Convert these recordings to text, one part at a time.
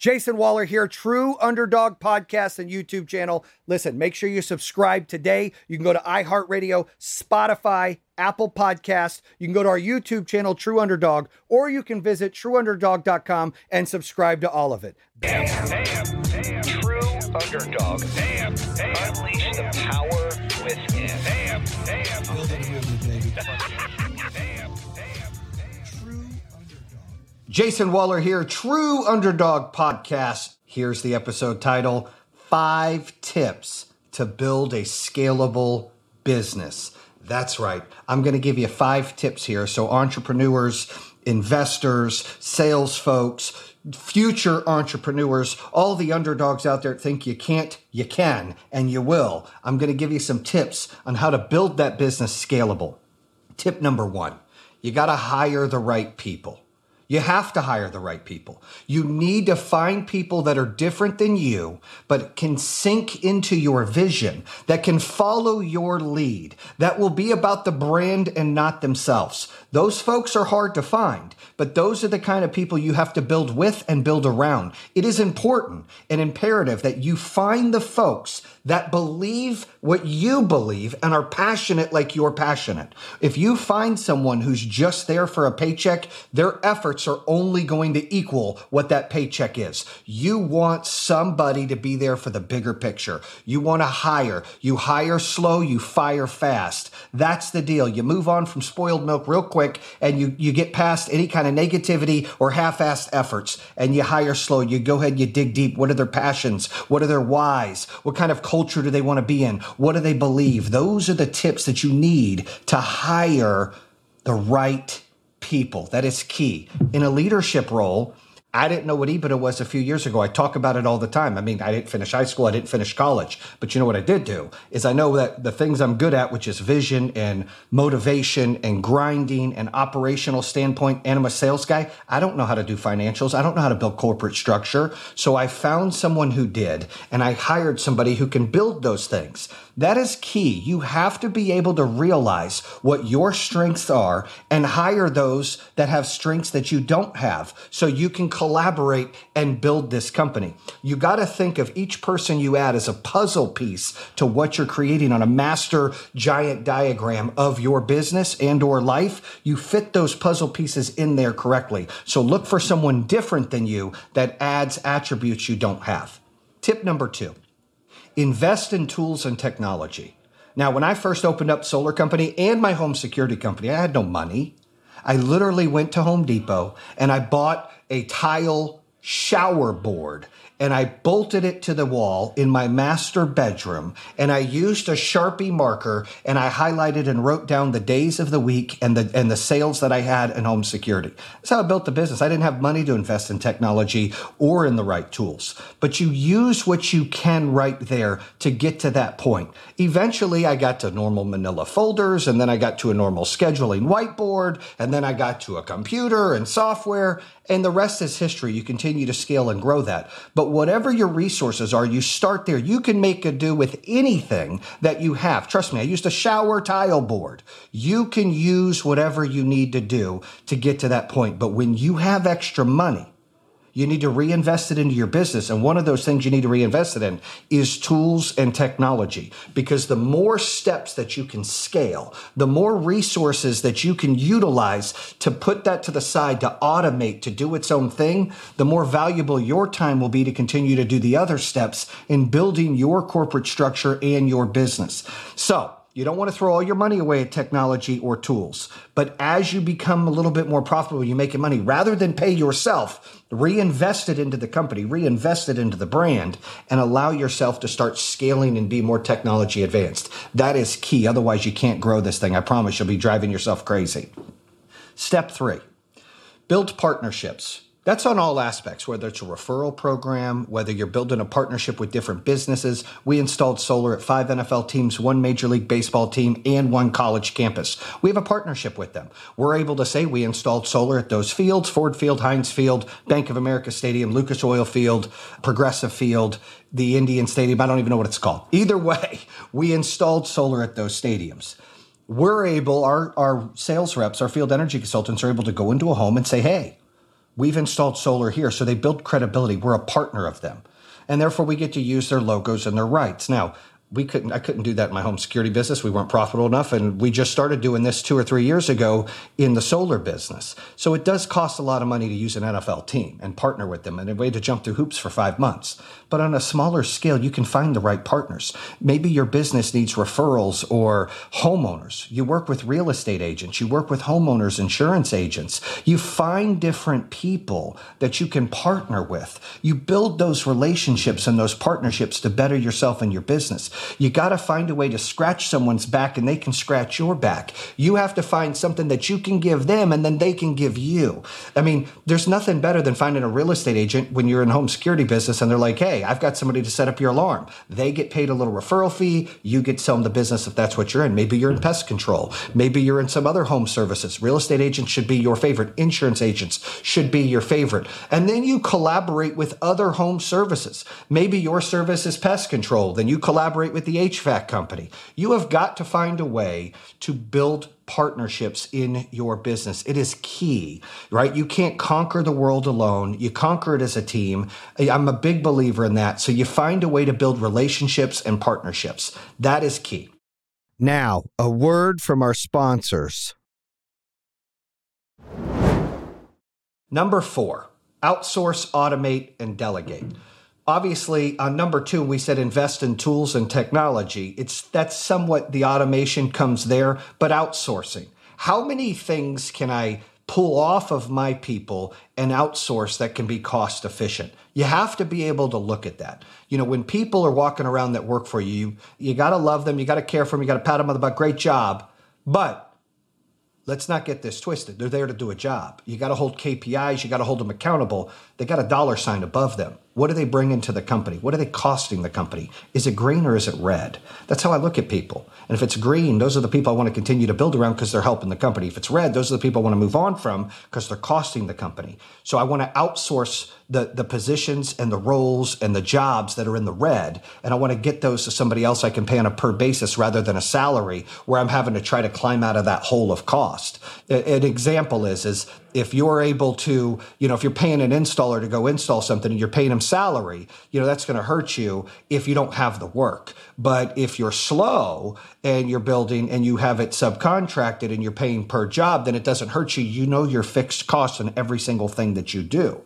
Jason Waller here, True Underdog Podcast and YouTube channel. Listen, make sure you subscribe today. You can go to iHeartRadio, Spotify, Apple Podcasts. You can go to our YouTube channel, True Underdog, or you can visit trueunderdog.com and subscribe to all of it. Damn. True Underdog. Damn. Unleash the power within. Damn. Building humility, baby. Jason Waller here, True Underdog Podcast. Here's the episode title, 5 Tips to Build a Scalable Business. That's right. I'm going to give you 5 tips here. So entrepreneurs, investors, sales folks, future entrepreneurs, all the underdogs out there think you can't, you can, and you will. I'm going to give you some tips on how to build that business scalable. Tip number 1, you got to hire the right people. You have to hire the right people. You need to find people that are different than you, but can sink into your vision, that can follow your lead, that will be about the brand and not themselves. Those folks are hard to find, but those are the kind of people you have to build with and build around. It is important and imperative that you find the folks that believe what you believe and are passionate like you're passionate. If you find someone who's just there for a paycheck, their efforts are only going to equal what that paycheck is. You want somebody to be there for the bigger picture. You want to hire. You hire slow, you fire fast. That's the deal. You move on from spoiled milk real quick and you get past any kind of negativity or half-assed efforts and you hire slow. You go ahead and you dig deep. What are their passions? What are their whys? What kind of culture do they want to be in? What do they believe? Those are the tips that you need to hire the right people. That is key. In a leadership role, I didn't know what EBITDA was a few years ago. I talk about it all the time. I mean, I didn't finish high school. I didn't finish college. But you know what I did do is I know that the things I'm good at, which is vision and motivation and grinding and operational standpoint, and I'm a sales guy. I don't know how to do financials. I don't know how to build corporate structure. So I found someone who did, and I hired somebody who can build those things. That is key. You have to be able to realize what your strengths are and hire those that have strengths that you don't have so you can collaborate and build this company. You got to think of each person you add as a puzzle piece to what you're creating on a master giant diagram of your business and or life. You fit those puzzle pieces in there correctly. So look for someone different than you that adds attributes you don't have. Tip number 2. Invest in tools and technology. Now, when I first opened up Solar Company and my home security company, I had no money. I literally went to Home Depot and I bought a tile shower board and I bolted it to the wall in my master bedroom and I used a Sharpie marker and I highlighted and wrote down the days of the week and the sales that I had in home security. That's how I built the business. I didn't have money to invest in technology or in the right tools, but you use what you can right there to get to that point. Eventually I got to normal manila folders and then I got to a normal scheduling whiteboard and then I got to a computer and software and the rest is history. You continue to scale and grow that. But whatever your resources are, you start there. You can make a do with anything that you have. Trust me, I used a shower tile board. You can use whatever you need to do to get to that point. But when you have extra money, you need to reinvest it into your business. And one of those things you need to reinvest it in is tools and technology, because the more steps that you can scale, the more resources that you can utilize to put that to the side, to automate, to do its own thing, the more valuable your time will be to continue to do the other steps in building your corporate structure and your business. So you don't want to throw all your money away at technology or tools, but as you become a little bit more profitable, you make money rather than pay yourself, reinvest it into the company, reinvest it into the brand and allow yourself to start scaling and be more technology advanced. That is key. Otherwise you can't grow this thing. I promise you'll be driving yourself crazy. Step 3, build partnerships. That's on all aspects, whether it's a referral program, whether you're building a partnership with different businesses. We installed solar at 5 NFL teams, 1 Major League Baseball team, and 1 college campus. We have a partnership with them. We're able to say we installed solar at those fields, Ford Field, Heinz Field, Bank of America Stadium, Lucas Oil Field, Progressive Field, the Indian Stadium. I don't even know what it's called. Either way, we installed solar at those stadiums. We're able, our sales reps, our field energy consultants are able to go into a home and say, hey, We've installed solar here, so they build credibility. We're a partner of them. And therefore, we get to use their logos and their rights. Now, I couldn't do that in my home security business. We weren't profitable enough. And we just started doing this 2 or 3 years ago in the solar business. So it does cost a lot of money to use an NFL team and partner with them in a way to jump through hoops for 5 months. But on a smaller scale, you can find the right partners. Maybe your business needs referrals or homeowners. You work with real estate agents. You work with homeowners, insurance agents. You find different people that you can partner with. You build those relationships and those partnerships to better yourself and your business. You got to find a way to scratch someone's back and they can scratch your back. You have to find something that you can give them and then they can give you. I mean, there's nothing better than finding a real estate agent when you're in home security business and they're like, hey, I've got somebody to set up your alarm. They get paid a little referral fee. You get to sell them the business if that's what you're in. Maybe you're in pest control. Maybe you're in some other home services. Real estate agents should be your favorite. Insurance agents should be your favorite. And then you collaborate with other home services. Maybe your service is pest control. Then you collaborate with the HVAC company. You have got to find a way to build partnerships in your business. It is key, right? You can't conquer the world alone. You conquer it as a team. I'm a big believer in that. So you find a way to build relationships and partnerships. That is key. Now, a word from our sponsors. Number 4, outsource, automate, and delegate. Obviously, on number 2, we said invest in tools and technology. That's somewhat the automation comes there, but outsourcing. How many things can I pull off of my people and outsource that can be cost efficient? You have to be able to look at that. You know, when people are walking around that work for you, you got to love them, you got to care for them, you got to pat them on the back, great job. But let's not get this twisted. They're there to do a job. You got to hold KPIs. You got to hold them accountable. They got a dollar sign above them. What do they bring into the company? What are they costing the company? Is it green or is it red? That's how I look at people. And if it's green, those are the people I want to continue to build around because they're helping the company. If it's red, those are the people I want to move on from because they're costing the company. So I want to outsource the positions and the roles and the jobs that are in the red. And I want to get those to somebody else I can pay on a per basis rather than a salary where I'm having to try to climb out of that hole of cost. An example is if you're able to, you know, if you're paying an installer to go install something and you're paying them salary, you know, that's going to hurt you if you don't have the work. But if you're slow and you're building and you have it subcontracted and you're paying per job, then it doesn't hurt you. You know your fixed costs on every single thing that you do.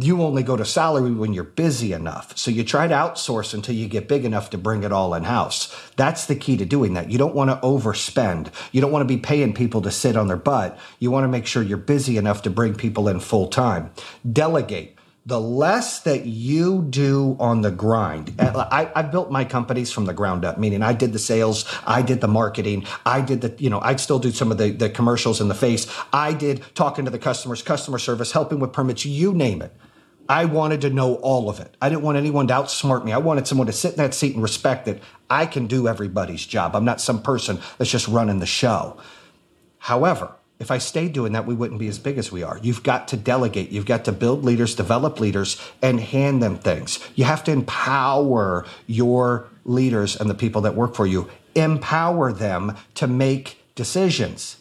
You only go to salary when you're busy enough. So you try to outsource until you get big enough to bring it all in-house. That's the key to doing that. You don't want to overspend. You don't want to be paying people to sit on their butt. You want to make sure you're busy enough to bring people in full time. Delegate. The less that you do on the grind, I built my companies from the ground up, meaning I did the sales, I did the marketing, I did the, you know, I still do some of the commercials in the face. I did talking to the customers, customer service, helping with permits, you name it. I wanted to know all of it. I didn't want anyone to outsmart me. I wanted someone to sit in that seat and respect that I can do everybody's job. I'm not some person that's just running the show. However, if I stayed doing that, we wouldn't be as big as we are. You've got to delegate. You've got to build leaders, develop leaders, and hand them things. You have to empower your leaders and the people that work for you. Empower them to make decisions.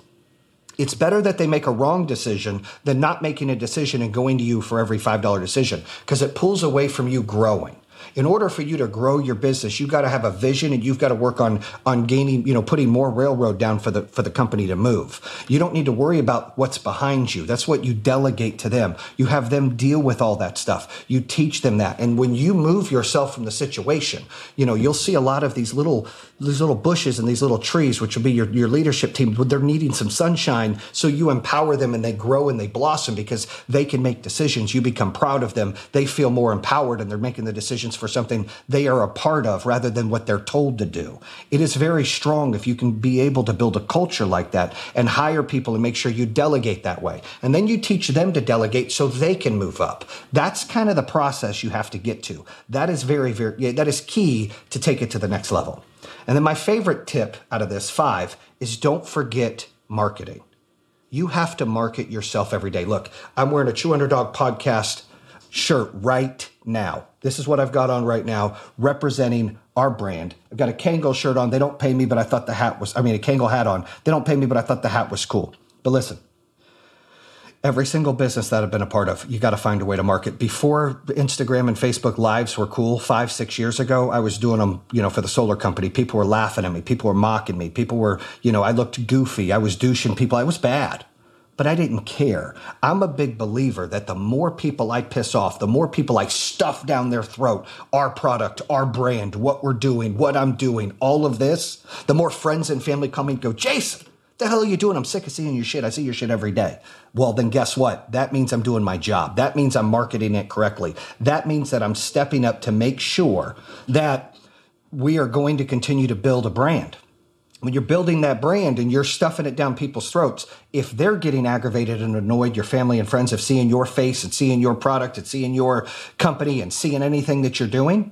It's better that they make a wrong decision than not making a decision and going to you for every $5 decision because it pulls away from you growing. In order for you to grow your business, you've got to have a vision and you've got to work on gaining, you know, putting more railroad down for the company to move. You don't need to worry about what's behind you. That's what you delegate to them. You have them deal with all that stuff. You teach them that. And when you move yourself from the situation, you know, you'll see a lot of these little bushes and these little trees, which will be your leadership team. They're needing some sunshine. So you empower them and they grow and they blossom because they can make decisions. You become proud of them. They feel more empowered and they're making the decisions for something they are a part of rather than what they're told to do. It is very strong if you can be able to build a culture like that and hire people and make sure you delegate that way. And then you teach them to delegate so they can move up. That's kind of the process you have to get to. That is very, very, that is key to take it to the next level. And then my favorite tip out of this 5 is don't forget marketing. You have to market yourself every day. Look, I'm wearing a True Underdog podcast shirt right now. This is what I've got on right now, representing our brand. I've got a Kangol shirt on. They don't pay me, but I thought a Kangol hat on. They don't pay me, but I thought the hat was cool. But listen, every single business that I've been a part of, you got to find a way to market. Before Instagram and Facebook Lives were cool, 5-6 years ago, I was doing them, for the solar company. People were laughing at me. People were mocking me. People were, I looked goofy. I was douching people. I was bad, but I didn't care. I'm a big believer that the more people I piss off, the more people I stuff down their throat, our product, our brand, what we're doing, what I'm doing, all of this, the more friends and family come and go, Jason, the hell are you doing? I'm sick of seeing your shit. I see your shit every day. Well, then guess what? That means I'm doing my job. That means I'm marketing it correctly. That means that I'm stepping up to make sure that we are going to continue to build a brand. When you're building that brand and you're stuffing it down people's throats, if they're getting aggravated and annoyed, your family and friends, of seeing your face and seeing your product and seeing your company and seeing anything that you're doing,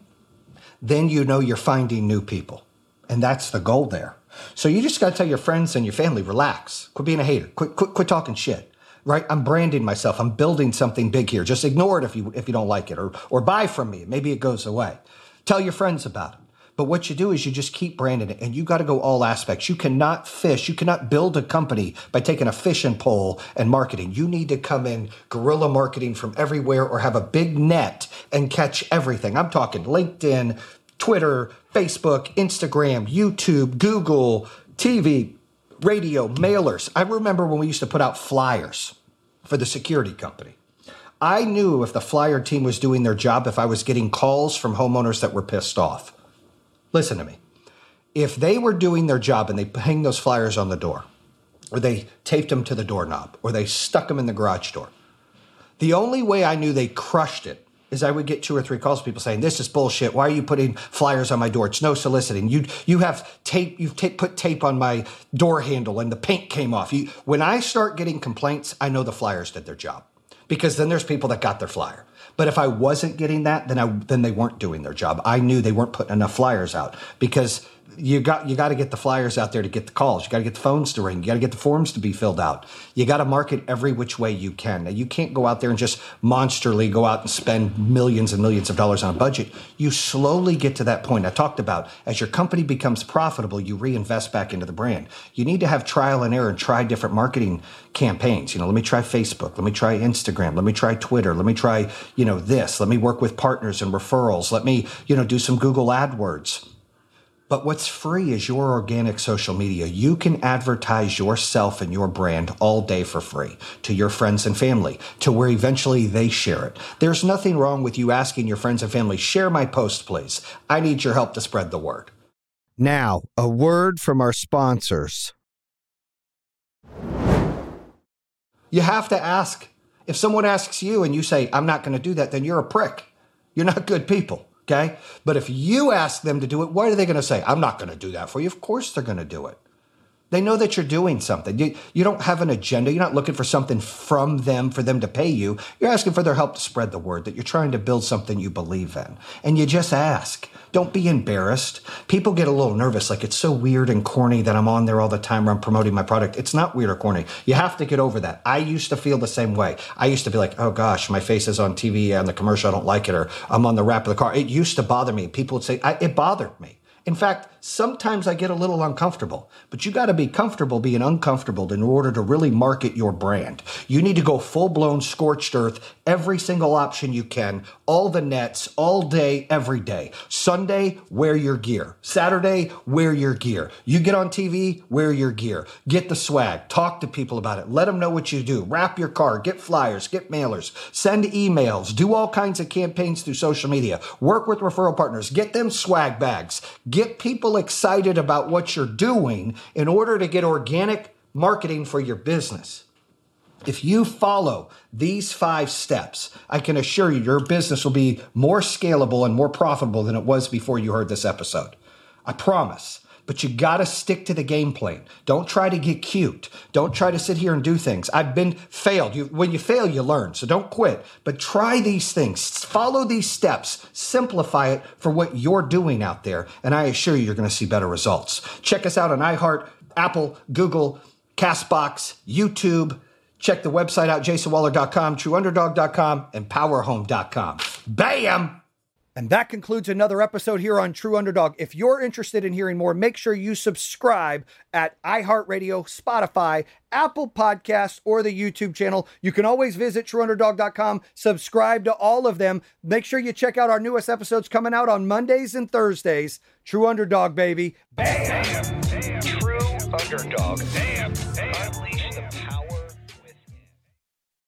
then you're finding new people. And that's the goal there. So you just got to tell your friends and your family, relax, quit being a hater, quit talking shit, right? I'm branding myself. I'm building something big here. Just ignore it if you don't like it, or buy from me. Maybe it goes away. Tell your friends about it. But what you do is you just keep branding it, and you got to go all aspects. You cannot fish. You cannot build a company by taking a fishing pole and marketing. You need to come in guerrilla marketing from everywhere, or have a big net and catch everything. I'm talking LinkedIn, Twitter, Facebook, Instagram, YouTube, Google, TV, radio, mailers. I remember when we used to put out flyers for the security company. I knew if the flyer team was doing their job if I was getting calls from homeowners that were pissed off. Listen to me. If they were doing their job and they hang those flyers on the door, or they taped them to the doorknob, or they stuck them in the garage door, the only way I knew they crushed it is I would get 2 or 3 calls from people saying, this is bullshit. Why are you putting flyers on my door? It's no soliciting. You have tape. You've put tape on my door handle and the paint came off. When I start getting complaints, I know the flyers did their job, because then there's people that got their flyer. But if I wasn't getting that, then they weren't doing their job. I knew they weren't putting enough flyers out, because you got to get the flyers out there to get the calls. You got to get the phones to ring. You got to get the forms to be filled out. You got to market every which way you can. Now, you can't go out there and just monsterly go out and spend millions and millions of dollars on a budget. You slowly get to that point I talked about. As your company becomes profitable, you reinvest back into the brand. You need to have trial and error and try different marketing campaigns. Let me try Facebook. Let me try Instagram. Let me try Twitter. Let me try, this. Let me work with partners and referrals. Let me, do some Google AdWords. But what's free is your organic social media. You can advertise yourself and your brand all day for free to your friends and family, to where eventually they share it. There's nothing wrong with you asking your friends and family, share my post, please. I need your help to spread the word. Now, a word from our sponsors. You have to ask. If someone asks you and you say, I'm not going to do that, then you're a prick. You're not good people. Okay. But if you ask them to do it, what are they going to say? I'm not going to do that for you. Of course they're going to do it. They know that you're doing something. You don't have an agenda. You're not looking for something from them for them to pay you. You're asking for their help to spread the word that you're trying to build something you believe in. And you just ask. Don't be embarrassed. People get a little nervous, like it's so weird and corny that I'm on there all the time where I'm promoting my product. It's not weird or corny. You have to get over that. I used to feel the same way. I used to be like, oh gosh, my face is on TV on the commercial. I don't like it. Or I'm on the wrap of the car. It used to bother me. People would say, it bothered me. In fact, sometimes I get a little uncomfortable, but you got to be comfortable being uncomfortable in order to really market your brand. You need to go full-blown scorched earth, every single option you can, all the nets, all day, every day. Sunday, wear your gear. Saturday, wear your gear. You get on TV, wear your gear. Get the swag. Talk to people about it. Let them know what you do. Wrap your car. Get flyers. Get mailers. Send emails. Do all kinds of campaigns through social media. Work with referral partners. Get them swag bags. Get people excited about what you're doing in order to get organic marketing for your business. If you follow these 5 steps, I can assure you your business will be more scalable and more profitable than it was before you heard this episode. I promise. But you got to stick to the game plan. Don't try to get cute. Don't try to sit here and do things. I've been failed. When you fail, you learn. So don't quit, but try these things. Follow these steps. Simplify it for what you're doing out there. And I assure you, you're going to see better results. Check us out on iHeart, Apple, Google, CastBox, YouTube. Check the website out, jasonwaller.com, trueunderdog.com, and powerhome.com. Bam! And that concludes another episode here on True Underdog. If you're interested in hearing more, make sure you subscribe at iHeartRadio, Spotify, Apple Podcasts, or the YouTube channel. You can always visit trueunderdog.com, subscribe to all of them. Make sure you check out our newest episodes coming out on Mondays and Thursdays. True Underdog, baby. Bam! Bam. Bam. True Underdog. Bam! Bam.